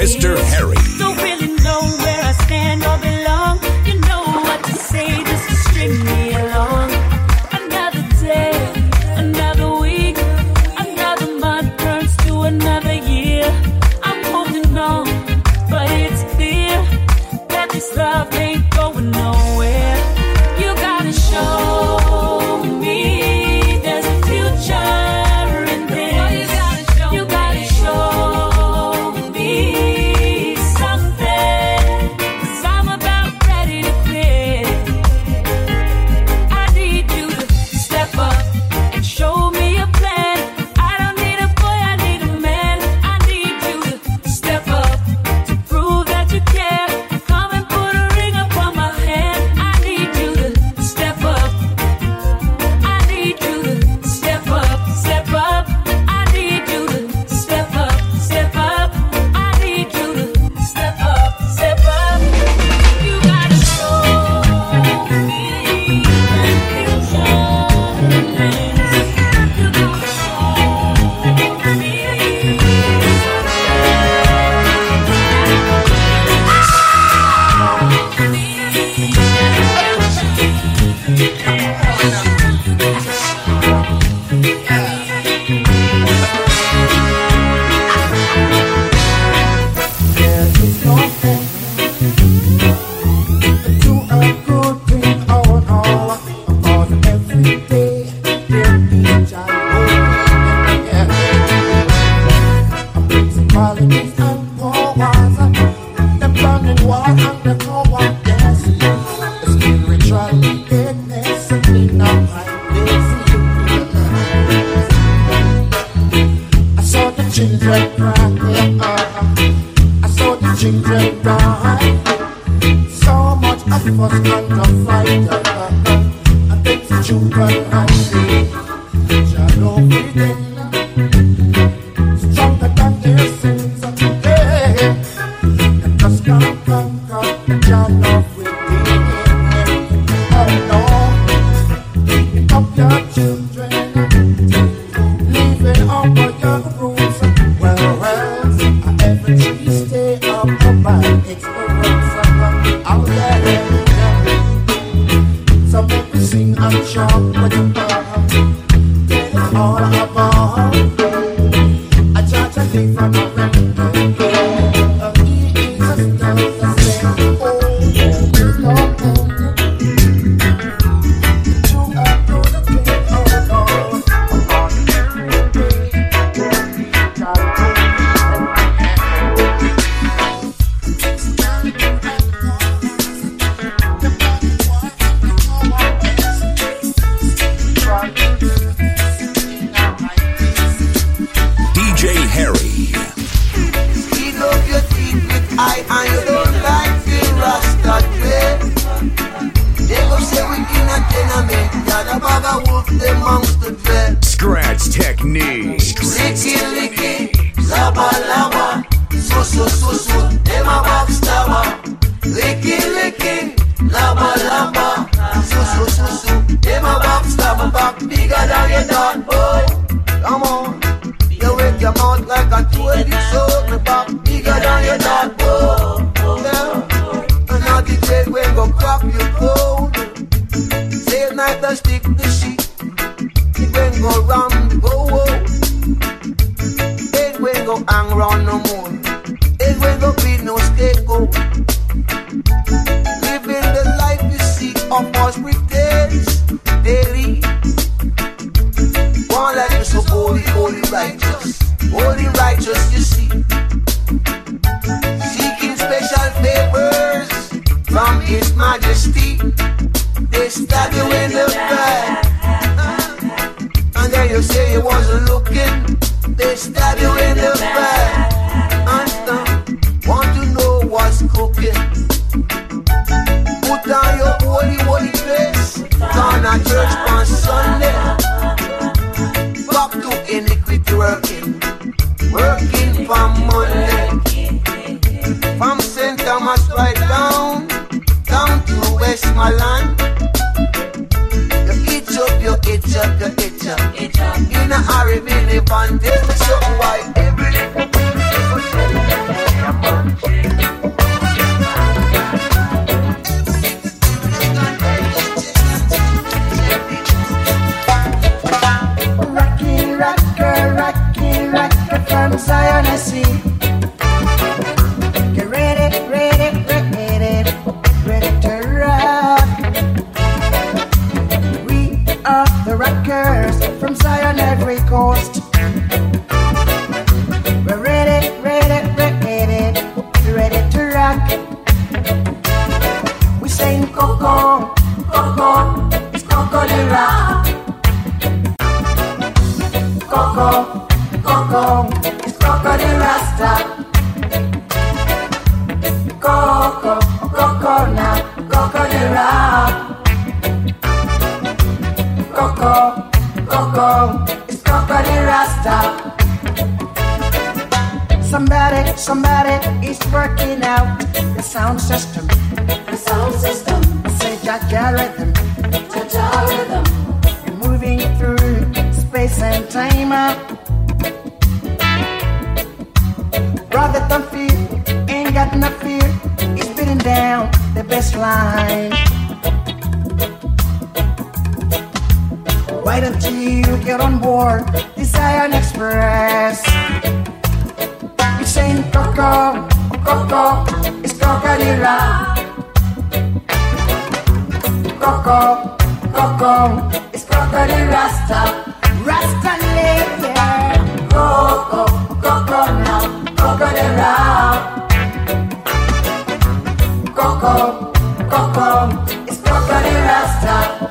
Mr. Harry. Don't really know where I stand or belong. You know what to say, just string me along. Another day, another week, another month turns to another year. I'm holding on, but it's clear that this love ain't going nowhere. You gotta show me there's a future. Every little Zion, Zion, I see. Get ready, ready, ready, ready to rock. We are the rockers from Zion, every coast. We're ready, ready, ready, ready to rock. We sing Coco, Coco, it's Coco de rock. Coco, Coco, it's Coco de Rasta. Coco, Coco now, Coco de Rap. Coco, Coco, it's Coco de Rasta. Somebody, somebody is working out the sound system. The sound system. Say Jaja rhythm. Jaja rhythm. You're moving through space and time. Brother, don't fear, ain't got no fear. It's beating down the baseline. Why don't you get on board the Zion Express? You're saying Coco, Coco, it's Coco de Rock. Coco, Coco, it's Coco de Rasta. Rasta lady, yeah. Coco, Coco now, Coco de Rap. Coco, Coco, it's Coco de Rasta.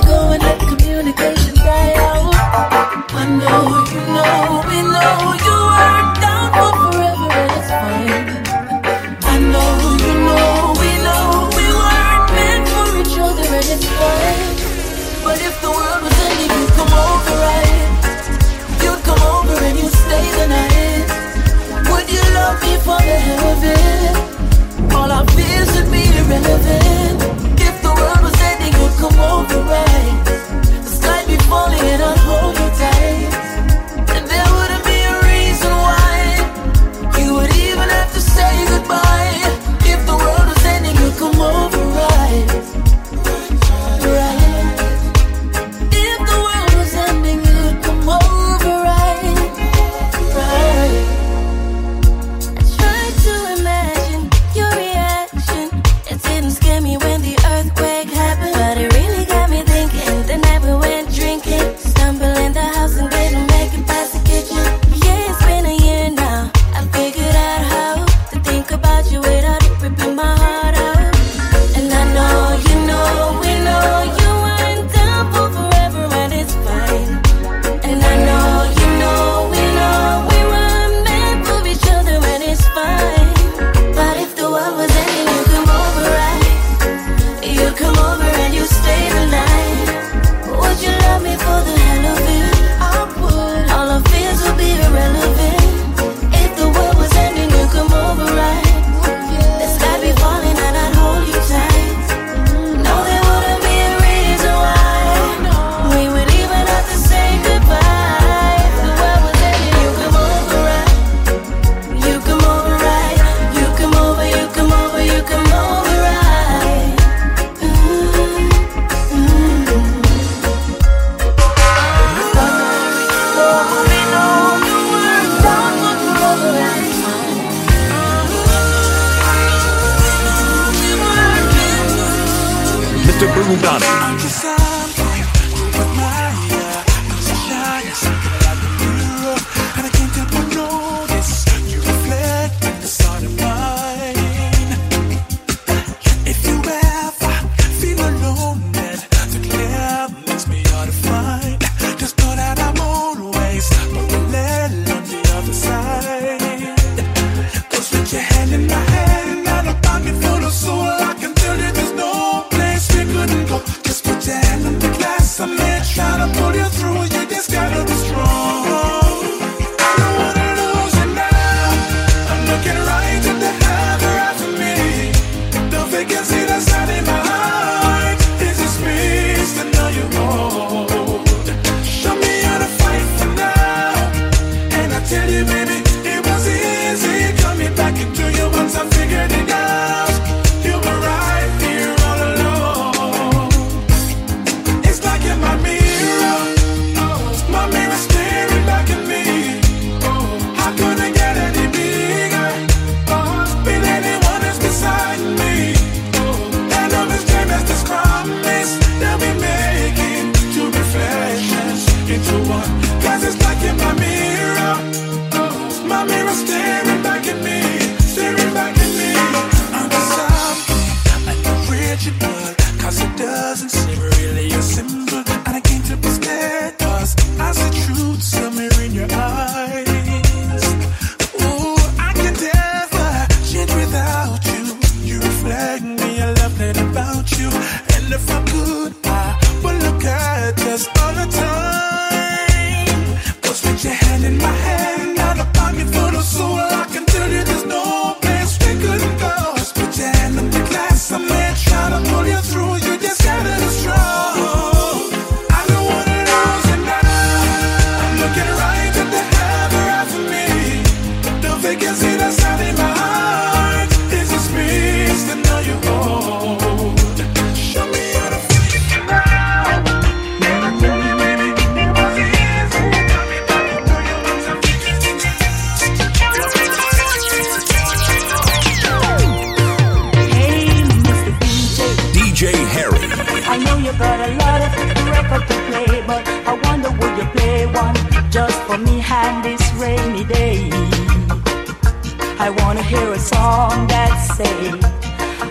you go and let communication die out. I know you know, we know you are down for forever and it's fine. I know you know, we weren't meant for each other and it's fine. But if the world was ending, you'd come over, right? You'd come over and you'd stay the night. Would you love me for the hell of it? All our fears would be irrelevant. Come over right. The sky be falling and I'll hold you tight. And there wouldn't be a reason why you would even have to say goodbye. If the world was ending, you'd come over right.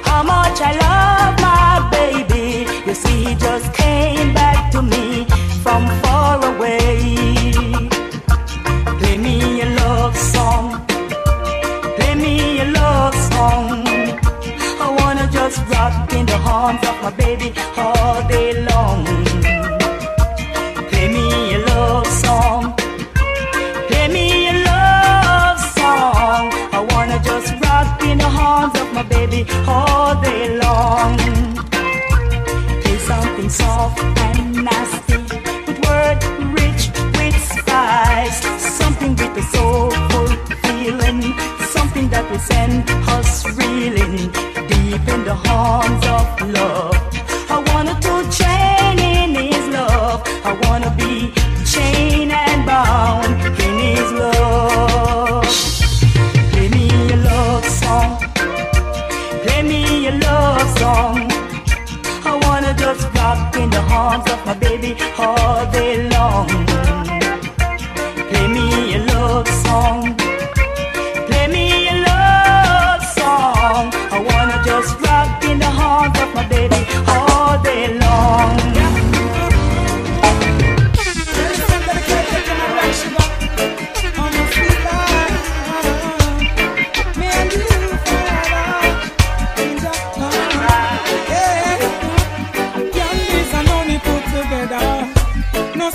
How much I love my baby. You see, he just came back. me from far away. Play me a love song, play me a love song. I wanna just rock in the arms of my baby all day long. Play me a love song, play me a love song. I wanna just rock in the arms of my baby all day long. Something soft and nasty, with word rich with spice. Something with a soulful feeling, something that will send us reeling deep in the arms of love. I wanna to chain in his love. I wanna be chained and bound in his love. Play me a love song, play me a love song. Just rock in the arms of my baby all day long. Play me a love song, play me a love song. I wanna just rock in the arms of my baby all day long.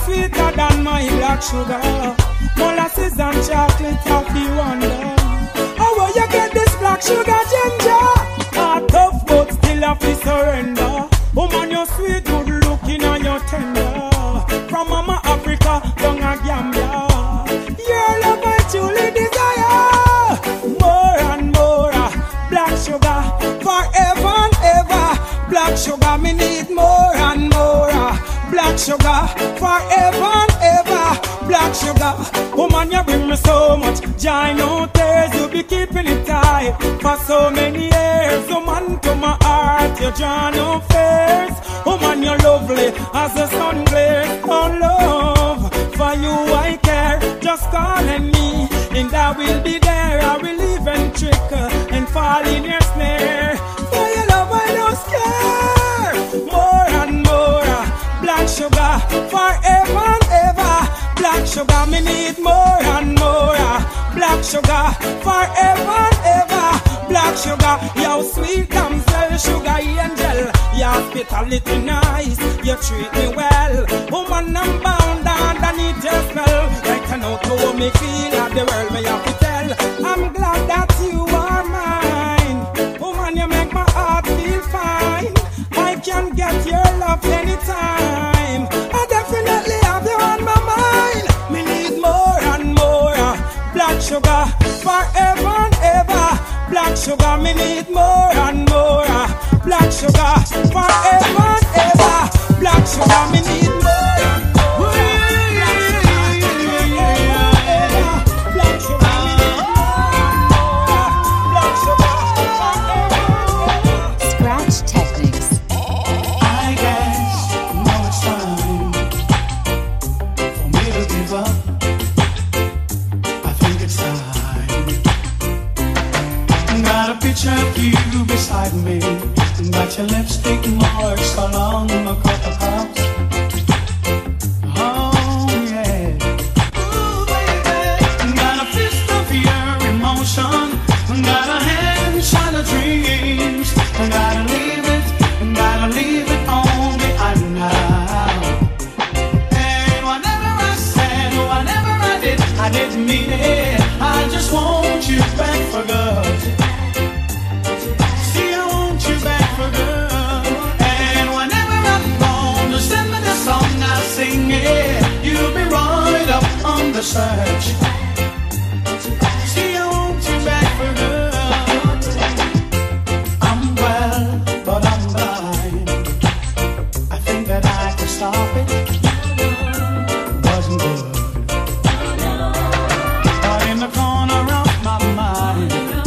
Sweeter than my black sugar, molasses and chocolate of the wonder. How will you get this black sugar ginger? Heart tough but still have to surrender. Woman, you're sweet, good looking and you're tender. From Mama Africa, down a Gambia, your love I truly desire. More and more, black sugar, forever and ever. Black sugar, me need more and more. Black sugar, forever and ever. Black sugar, woman, you bring me so much joy. No tears, you be keeping it tight for so many years. Woman, to my heart, you draw no fears. Woman, you're lovely as the sun glares. Oh, love, for you I care. Just call on me, and I will be there. I will even trick and fall in your snare. For your love, I don't care. More and more. Black sugar, forever and ever. Black sugar, me need more and more. Black sugar, forever and ever. Black sugar, you're sweet damsel, sugar angel. Your hospitality nice, you treat me well. Woman, I'm bound underneath your spell. Right now, to how me feel at the world, me have to tell. I'm glad that you are mine. Woman, you make my heart feel fine. I can get your love anytime. I definitely have you on my mind. Me need more and more. Black sugar, forever and ever. Black sugar, me need more and more. Black sugar, forever and ever. Black sugar, me need more. Of you beside me, got your lipstick marks along my copper cups. Oh yeah, ooh baby, got a fist of your emotion, got a hand shot of dreams. Gotta leave it on behind now. And whatever I said, whatever I did, I didn't mean it. I just want you back for good. You'll be right up on the search. See, I want you back for good. I'm well, but I'm blind. I think that I could stop it. Wasn't good. But in the corner of my mind,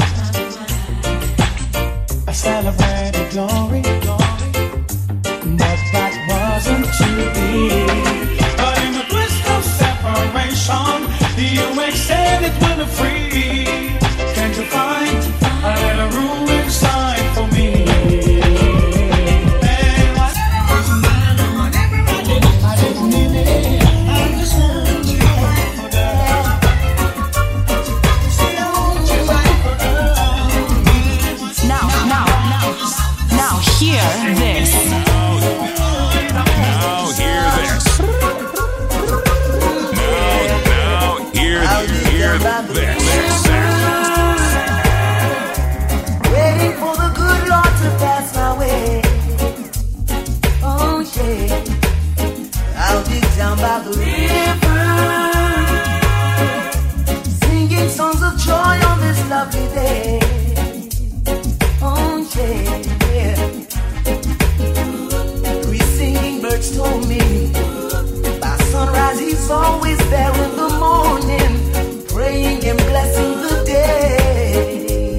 I celebrated glory, but that wasn't to be. You down by the river, singing songs of joy on this lovely day. Oh yeah, three singing birds told me by sunrise he's always there in the morning, praying and blessing the day.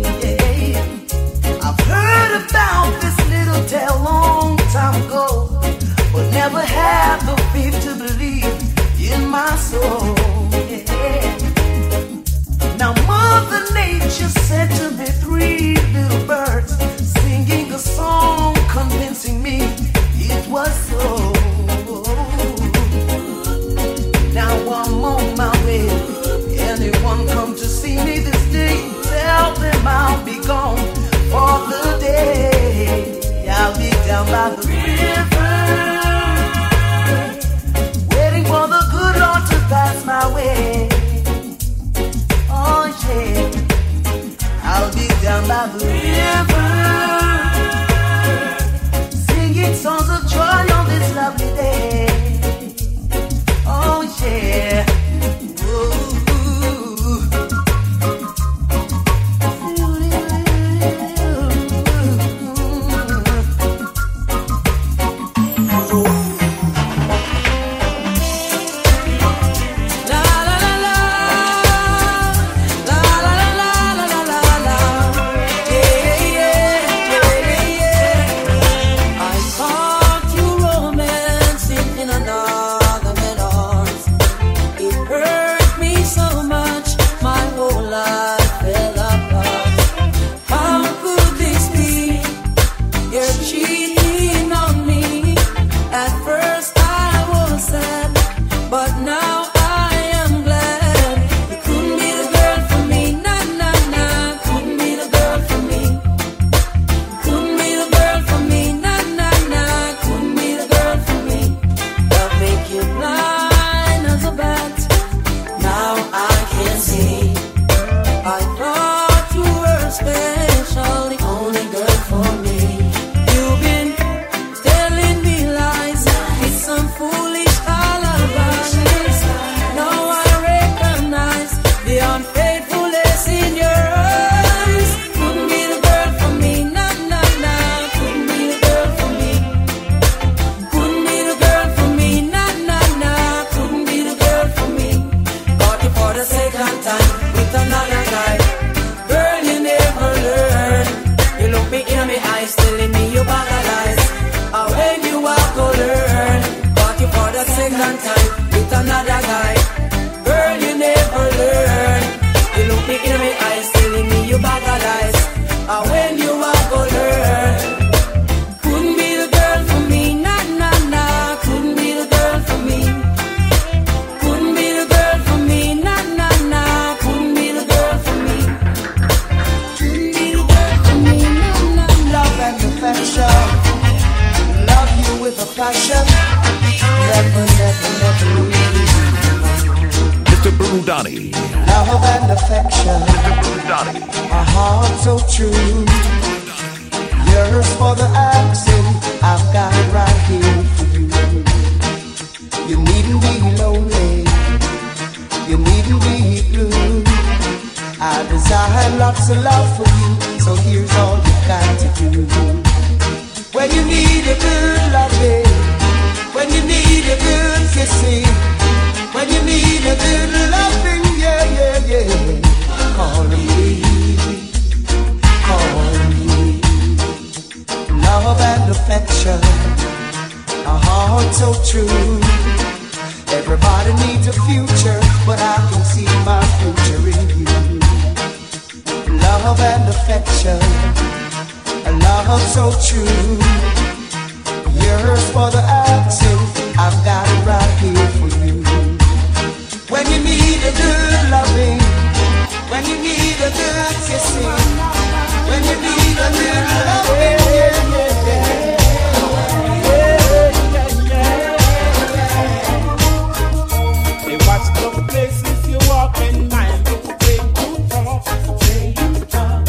I've heard about this little tale long time ago, but never had the faith to believe in my soul. Yeah. Now Mother Nature sent to me three little birds, singing a song, convincing me it was so. Now I'm on my way. Anyone come to see me this day, tell them I'll be gone for the day. I'll be down by the river, pass my way. Oh yeah, I'll be down by the river, singing songs of joy on this lovely day. Oh yeah.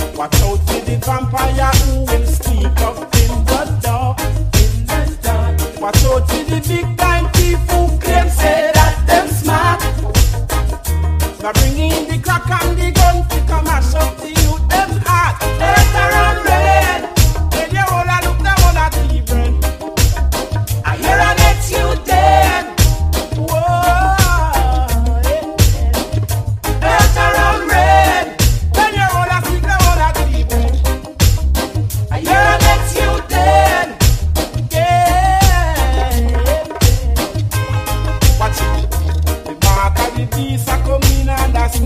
Watch out to the big time thief who claims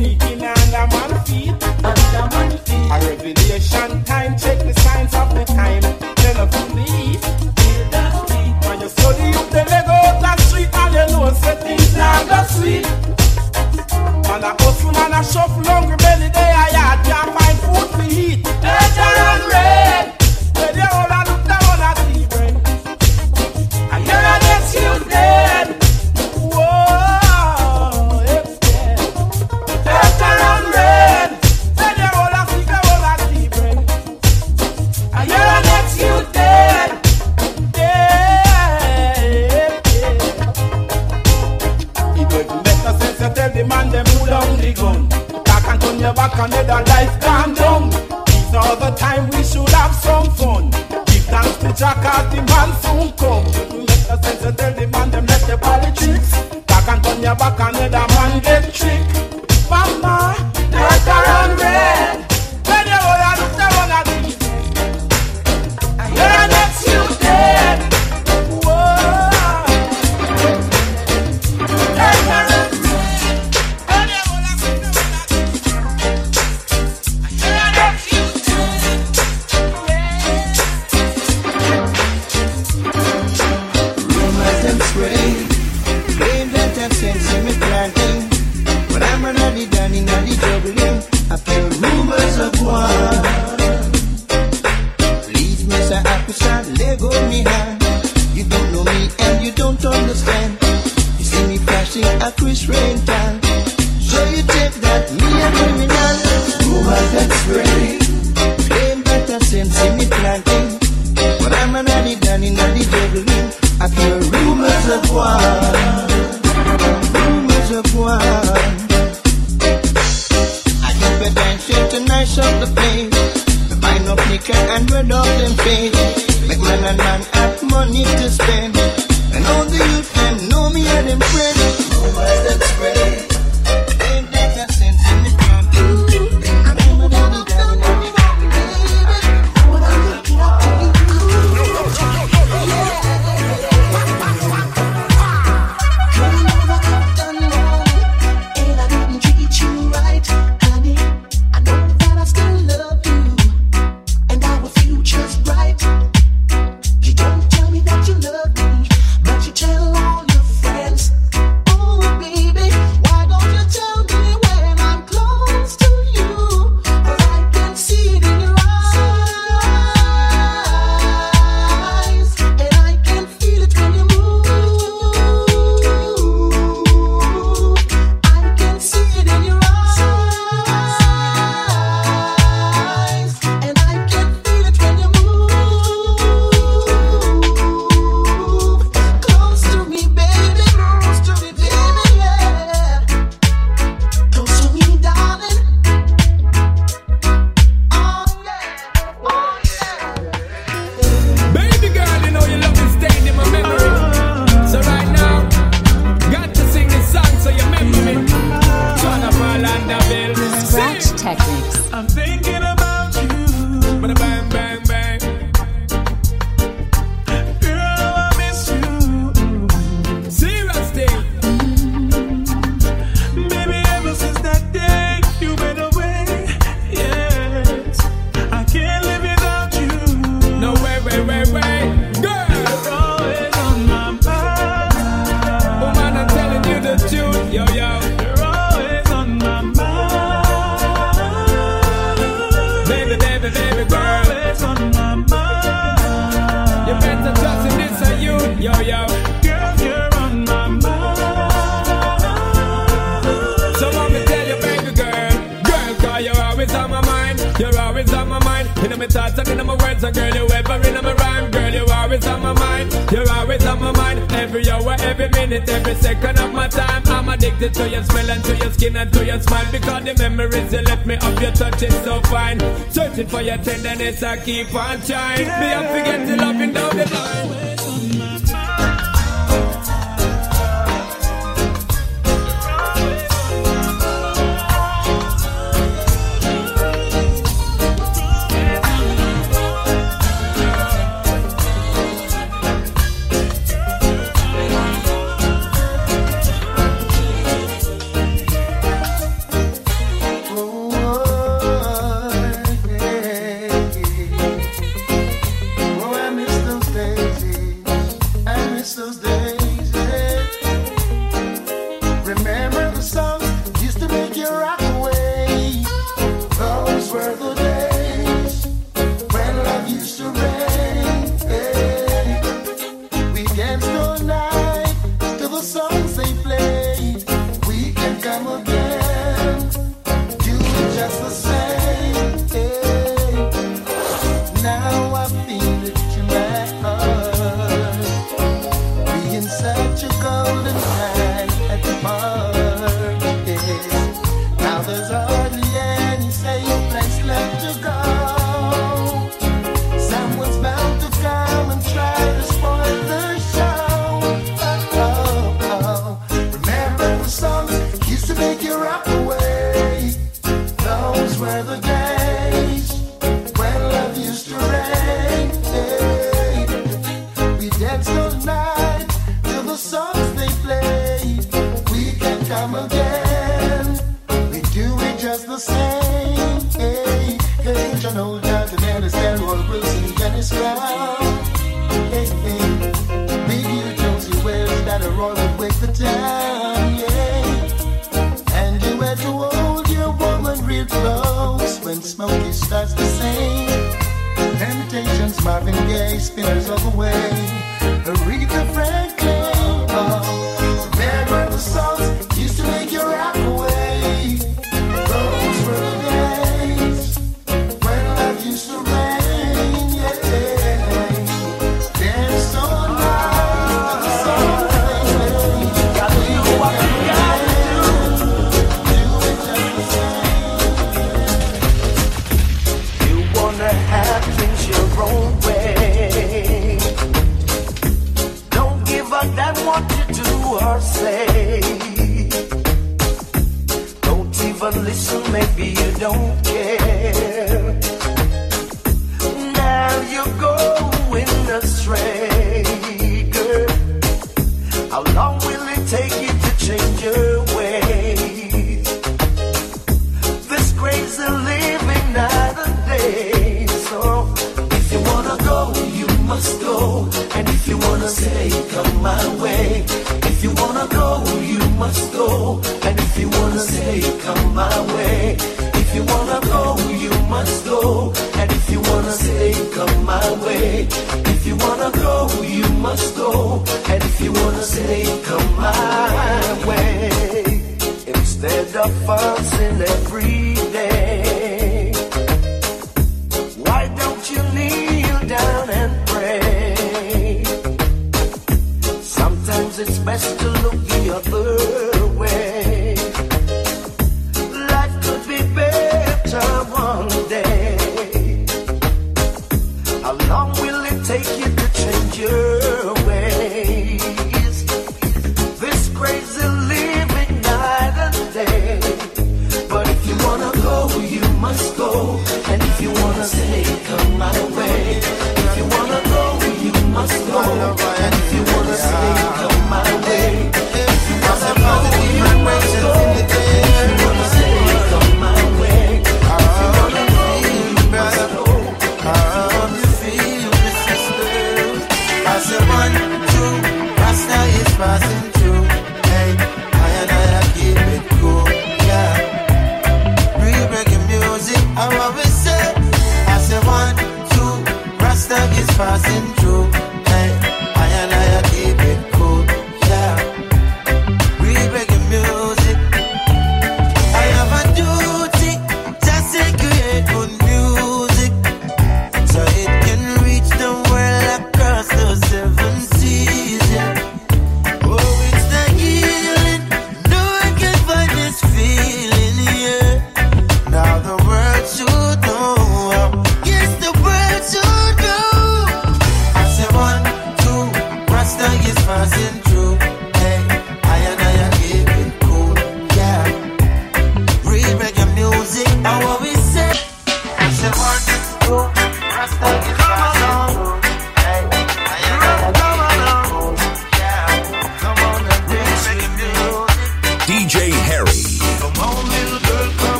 sneaking under my feet. A revelation time, check the signs of the time. Then I believe, when you study up the Lego that street, and you know set things down the street. And I hustle and I shuffle hungry belly day, I had to find food to eat. Red, where they all are look down at the bread. I hear an excuse dead. Back on it, our life gone down. It's all the time we should have some fun. Give thanks to Jack as the man soon come. Let us sense and tell the man them let the politics. Back and turn your back on it, a man get tricked. Mama, let her run red. When you hold her, look down on her. I hear her next you dead. For your tenderness, I keep on trying. Yeah. Me, I forget to love you down the line. played, we can come again, do it just the same, hey. Now I feel it in my heart, being such a golden night at the bar, yes. Now there's hardly any safe place left to go. Smokey starts to sing. Temptations, Marvin Gaye, spinners all the way. Aretha Franklin, oh, remember the songs used to make your rap away. Those were the days when love used to rain. Yeah, there's so much, so much. Gotta do what you gotta do. Do it just the same. Say. Don't even listen, maybe you don't care. Now you're going astray, girl. How long will it take you to change your ways? This crazy living night and day. So if you wanna go, you must go. And if you wanna stay, come my way. If you wanna go, you must go. And if you wanna stay, come my way. If you wanna go, you must go. And if you wanna stay, come my way. If you wanna go, you must go. And if you wanna stay, come my way. Instead of fussing every day, why don't you kneel down and pray? It's best to look the other way. Life could be better one day. How long will it take you to change your ways? This crazy living night and day. But if you wanna go, you must go. And if you wanna stay, come my way. If you wanna go, you must go. And if you wanna stay, come my way. If you wanna go, you must go. If you wanna stay, come my way. If you wanna go, you must go. If you wanna feel the sister.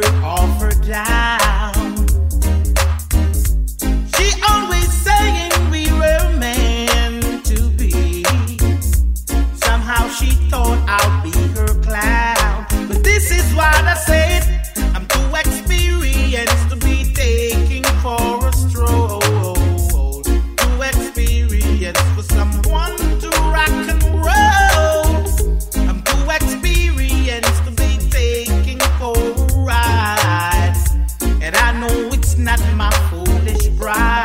dirt off her down. She always saying we were meant to be. Somehow she thought I'll be her clown. But this is what I said, I'm too experienced to be taking for a stroll. Too experienced for someone to rock and roll. I'm too experienced to be taking for a ride. And I know it's not my foolish pride.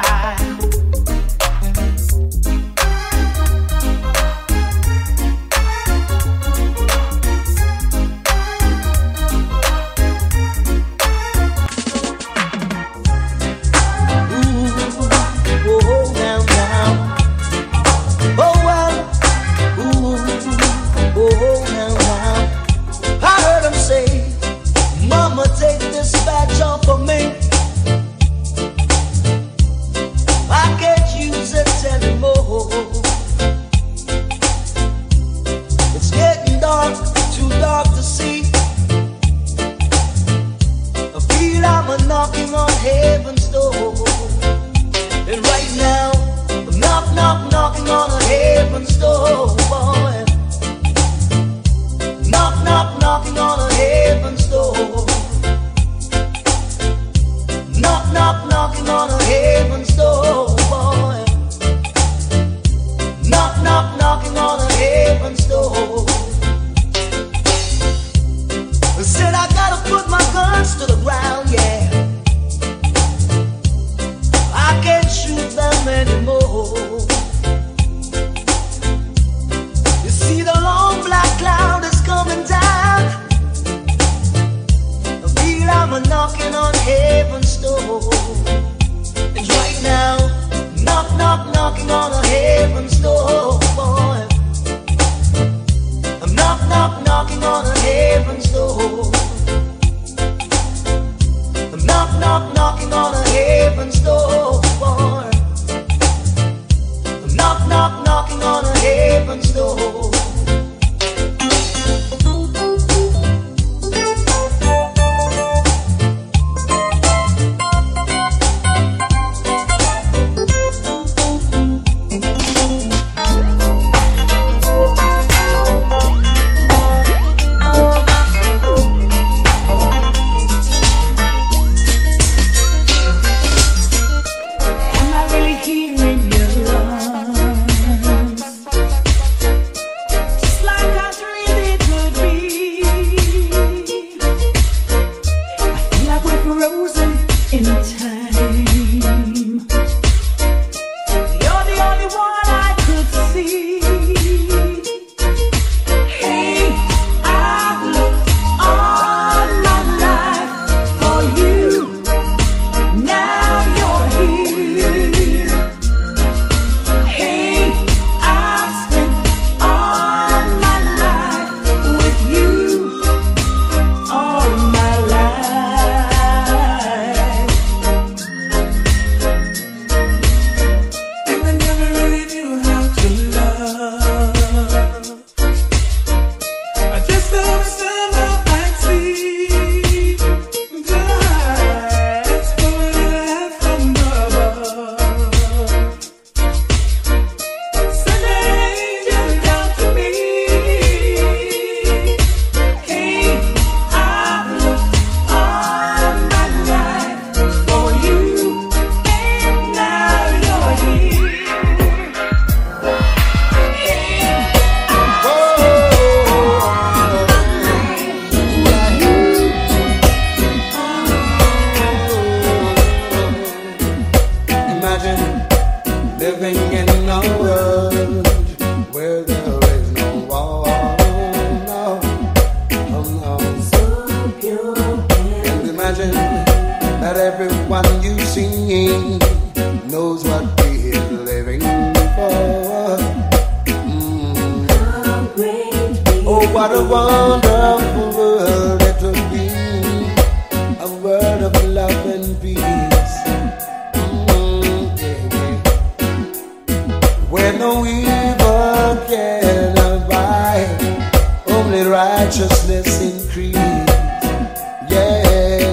Righteousness increase, yeah.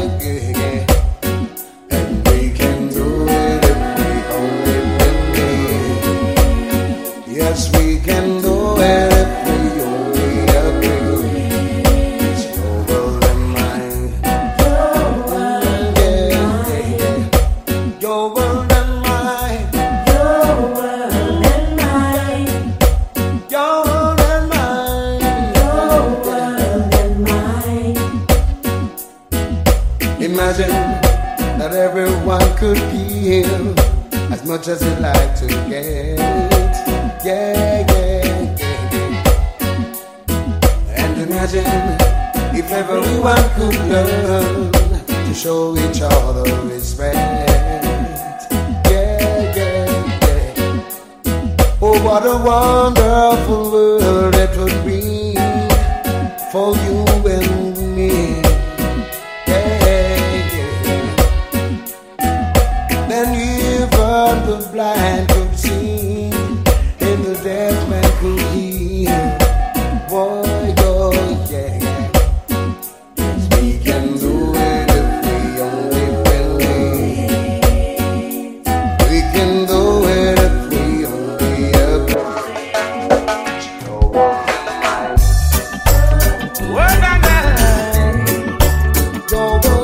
Imagine that everyone could feel as much as we'd like to get. Yeah. And imagine if everyone could learn to show each other respect. Yeah. Oh, what a wonderful world it would be for you and me. The blind could see, and the deaf man could hear. Boy, oh yeah, we can do it if we only believe. We can do it if we only agree. No one in the mind. Work on that. No one.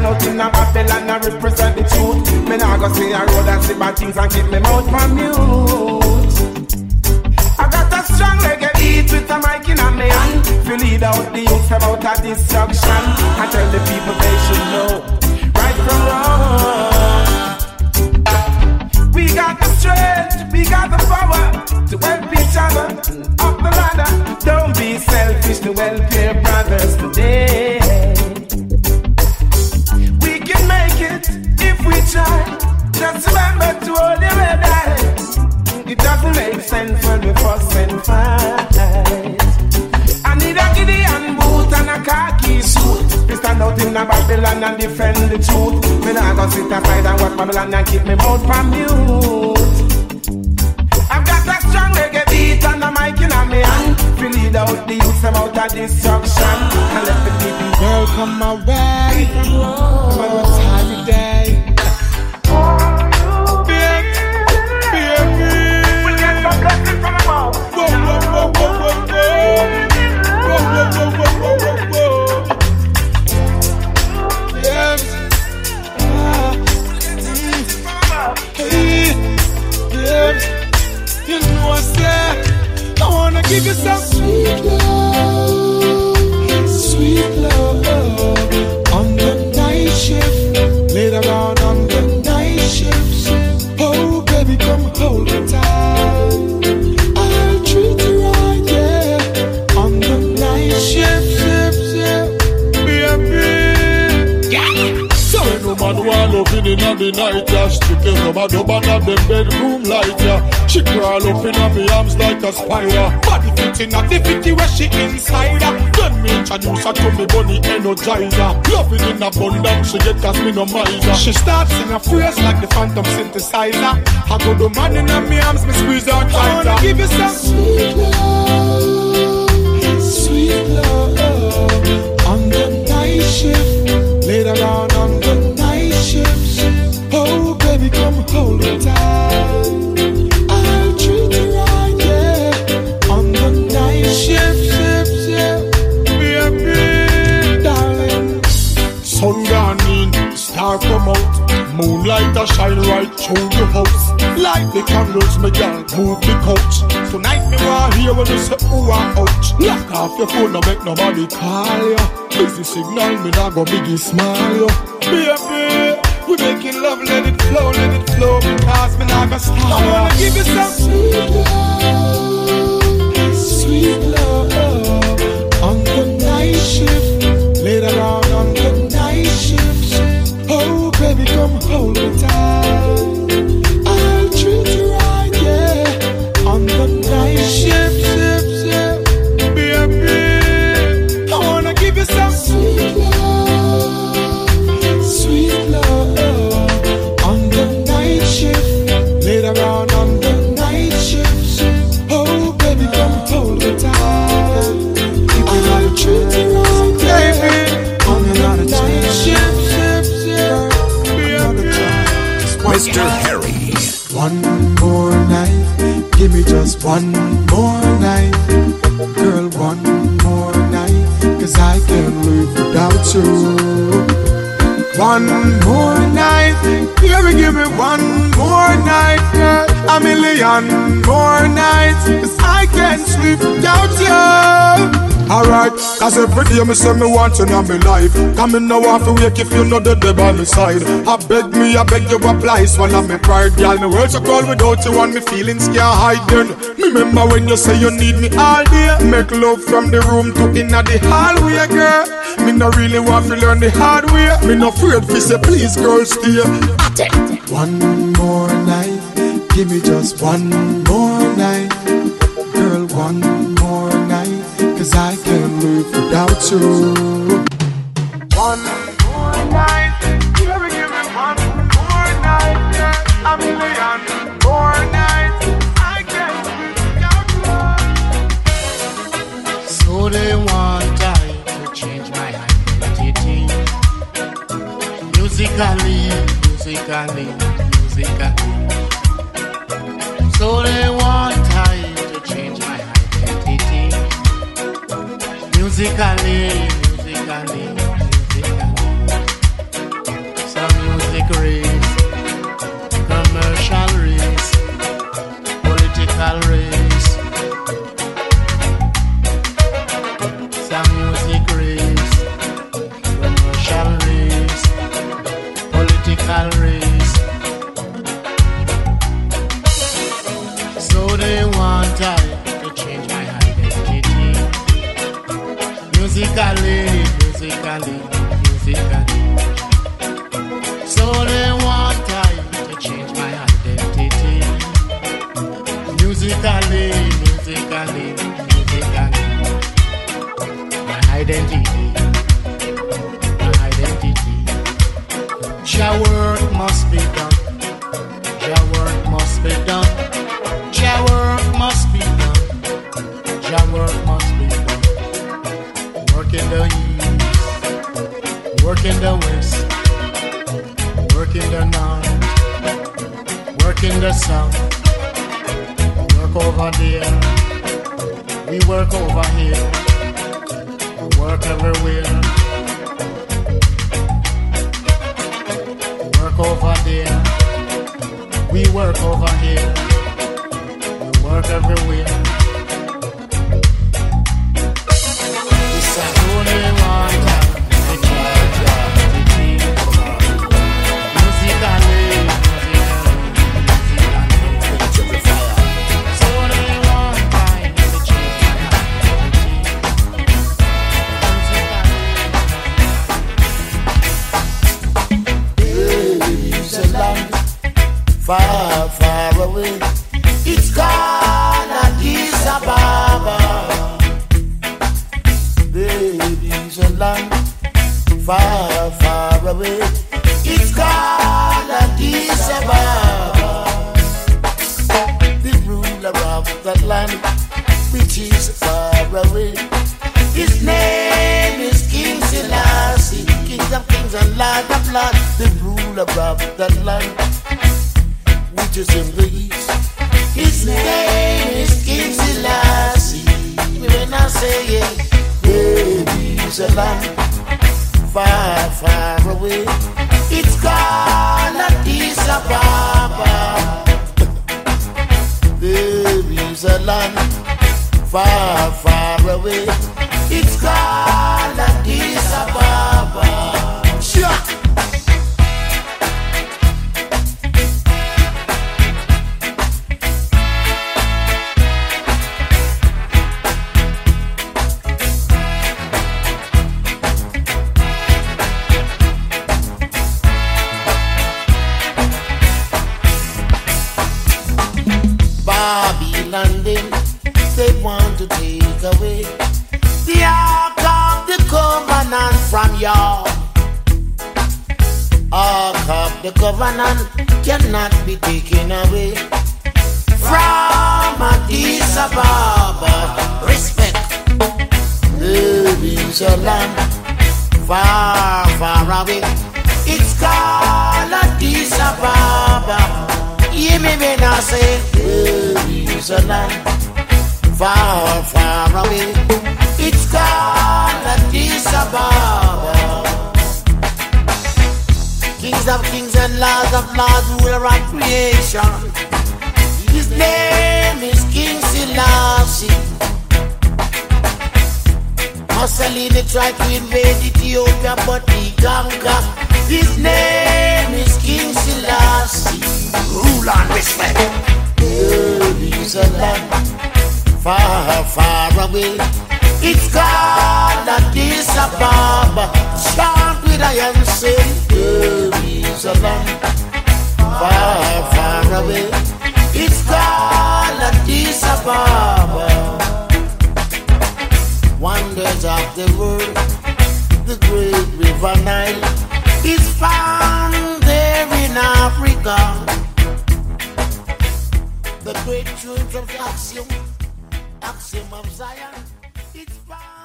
Out in a battle and I represent the truth. Me nah go see a road and see bad things and keep me mouth from mute. I got a strong reggae beat with a mic in a me hand to lead out the youth from out of destruction and tell the people they should know right from wrong. We got the strength, we got the power to help each other up the ladder. Don't be selfish to help your brothers today. Just remember to hold the red eye. It doesn't make sense when we fuss and fight. I need a Gideon boot and a khaki suit. We stand out in a Babylon and defend the truth. Me nah go sit aside and watch Babylon and keep me mouth from mute. I've got a strong reggae beat and a mic in a me hand. We lead out the youth from out of destruction and let the people girl come my way. One time today. You know I said I wanna give you some sweet love, sweet love. On the night shift, later on the night shift. Oh baby, come hold me tight. One up in the night, yeah. She came from a dub and up the bedroom light, yeah. She crawl up in her arms like a spider. Body fitting at the 50 where she inside. Then me introduce her to me bunny energizer. Loving in abundance, she get cast me no miser. She starts in a phrase like the phantom synthesizer. I go the man in my arms, me squeeze her tighter. I wanna give you some sweet love, sweet love. On the night shift, later on the ships. Oh baby, come hold me tight. I'll treat you right, yeah. On the night shift, ships, yeah. Baby, darling. Sun gone in, star come out. Moonlight a shine right through the house. Light the candles, my girl, move the couch. Tonight me want here when you say who are out. Knock off your phone, no make nobody call ya. Busy signal, me nah go biggie smile ya. Baby, we making love, let it flow, because me not gonna stop. I wanna give you some sweet love, on the night shift, later on the night shift. Oh baby, come hold me tight. I'll treat you right, yeah, on the night shift, shift, baby. I wanna give you some sweet love, sweet love. Around on the night shift. Oh baby, come hold me tight. true. One more night, you ever give me one more night, yeah. A million more nights, 'cause I can't sleep without you. Alright, 'cause every day me say me want you in my life. Come in now off the wake if you know the day by my side. I beg you apply, it's one of my pride. Girl, me world so cold without you and me feelings can't hide then. Remember when you say you need me all day. Make love from the room to inna the hallway, girl. Me no really want to learn the hard way. Me no afraid to say please, girl, stay. One more night, give me just one more night. Girl, one more night, 'cause I can't live without you. One more night, you ever give me one more night, yeah. A million more nights, I can't live without you. So they want I to change my identity. Musically. So they want I to change my identity. Musically. Some music race, commercial race, political race. Some music race, commercial race, political race. They want I to change my identity. Musically. So they want I to change my identity. Musically. My identity. Your work must be done. Your work must be done. Work in the east, work in the west, work in the north, work in the south. Work over there, we work over here, we work everywhere. Work over there, we work over here, we work everywhere. Far, far away. It's called Addis Ababa. Baby's a land far, far away. It's called Addis Ababa. The ruler of the land which is far away. His name is King Selassie, King of Kings and Lord of Lords. The ruler of the land in the east. His name is King Selassie. When I say it, baby's a land far, far away. It's called Addis Ababa. Baby's a land far, far away. It's called Addis Ababa. Sure. They want to take away the Ark of the Covenant from y'all. Ark of the Covenant cannot be taken away from Addis Ababa. Respect. Love is a land far, far away. It's called Addis Ababa. Hear me when I say love is a land far, far away. It's called Addis Ababa. God of laws, ruler of creation. His name is King Selassie. Mussolini tried to invade Ethiopia, but he conquered. His name is King Selassie. Rule and respect. He's a land far, far away. It's called Addis Ababa. Chant with iron sail. It's a land far, far away. It's called Addis Ababa. Wonders of the world, the great river Nile is found there in Africa. The great church of the Axiom of Zion. It's found.